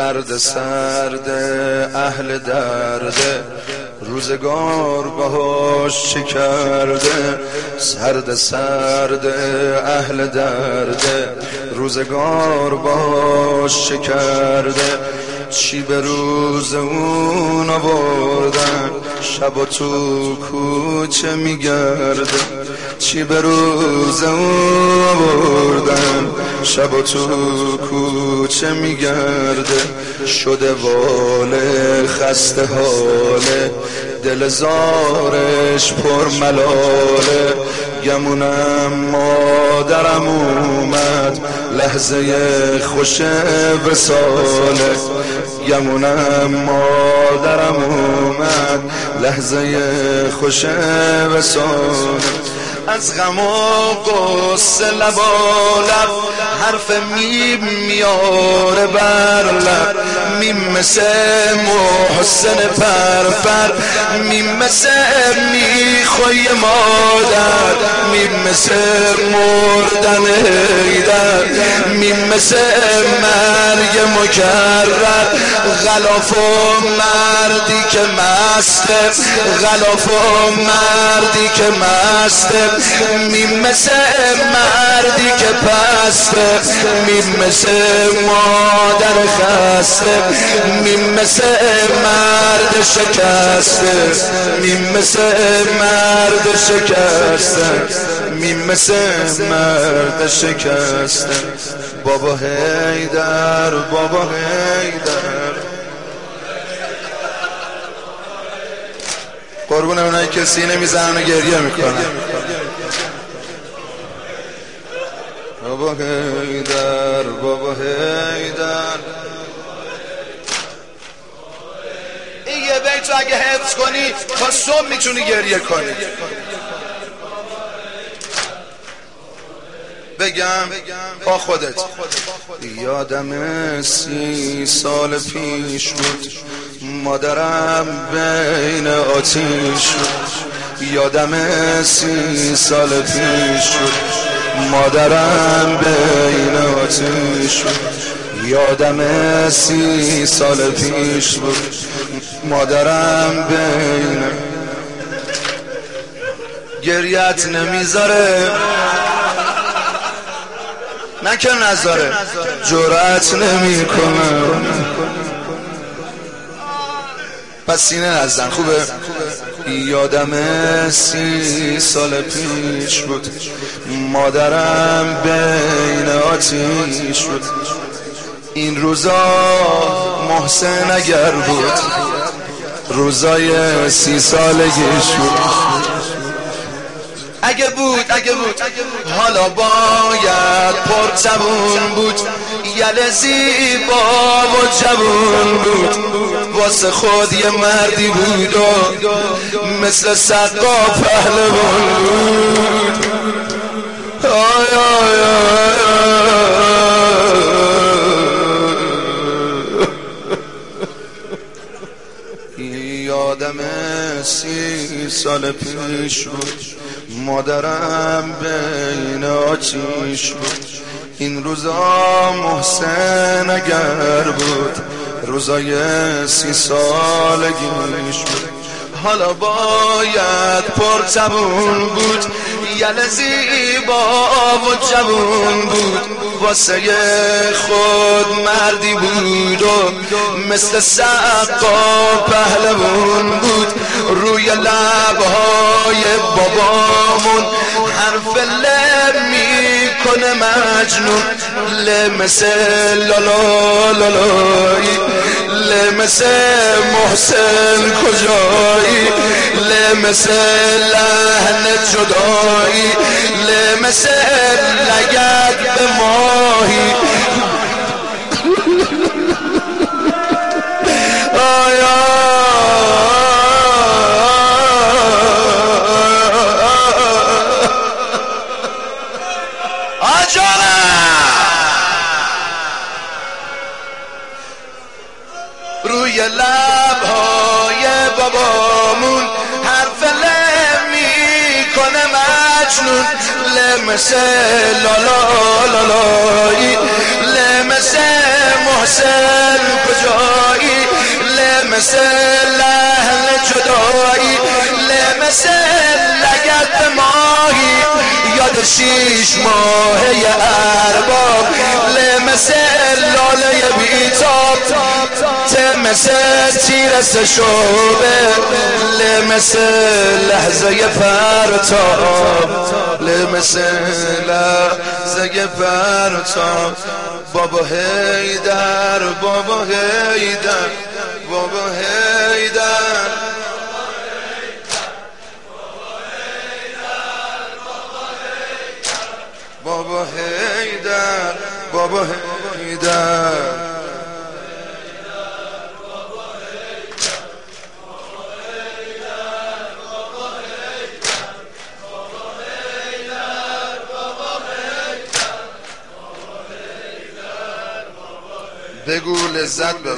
درد اهل درده روزگار بهاش چه کرده، سرد اهل درده روزگار بهاش چه کرده، چی به روز اون آوردن شب تو کوچه میگرده، چی به روز اون آوردن شب تو کوچه میگرده، شده واله خسته حاله دل زارش پر ملاله، گمونم مادرم اومد لحظه خوش وصاله، گمونم مادرم اومد لحظه خوش وصاله، از غم و قصه لبالب حرف میم میاره برلب، میم مثل محسن پرپر، میم مثل میخوای مادر، میم مثل مردن ایدر، میم مثل مرگ مکرر، غلاف و مردی که مسته، غلاف و مردی که مسته، میم مثل مردی که پسته، میم مثل مادر خسته، میم مثل مرد شکسته، میم مثل مرد شکسته، میم مثل مرد شکسته، بابا حیدر، بابا حیدر، قربون اونایی که سینه میزنن و گریه میکنن، بابا حیدر، بابا حیدر. این یه بیتو اگه حفظ کنی تا صبح میتونی گریه کنی. بگم با خودت، یادم 30 سال پیش بود مادرم بین آتیش شد، یادم 30 سال پیش شد مادرم بین آتیش شد، یادم 30 سال پیش بود مادرم بین، گریت نمیذاره، من که نذاره، جرأت نمیکنم، پس سینه نزدن خوبه. یادم 30 سال پیش بود مادرم بین آتیش بود، این روزا محسن اگر بود روزای 30 سالگیش بود، اگه بود اگه بود حالا باید پرتبون بود، یل زیبا و جوون بود، واسه خود یه مردی بود و مثل سقا پهلوان بود، آی آی آی. یادم 30 سال پیش بود مادرم بین آتیش بود، این روزا محسن اگر بود روزای 30 سالگیش بود، حالا باید پرتبون بود، یل زیبا و جوون بود، واسه خود مردی بود و مثل سقا پهلوان بود، روی لبهای بابامون حرف ل میکنه مجنون، ل مثل لالا لالایی، ل مثل محسن کجایی، ل مثل لحن جدایی، ل مثل لگد به ماهی، آیا روی لبهای بابامون حرف ل میکنه مجنون لمسه لالالایی لمسه محسن کجایی لمسه لحن جدایی لمسه لگت ماهی یاد شیش ماهی ارباب لمسه لاله بیتاب لمسه تیرس شعبه لمسه لحظه پرتاب لمسه لحظه پرتاب بابا حیدر بابا حیدر بابا حیدر بابا حیدر بابا حیدر بگو لذت ببر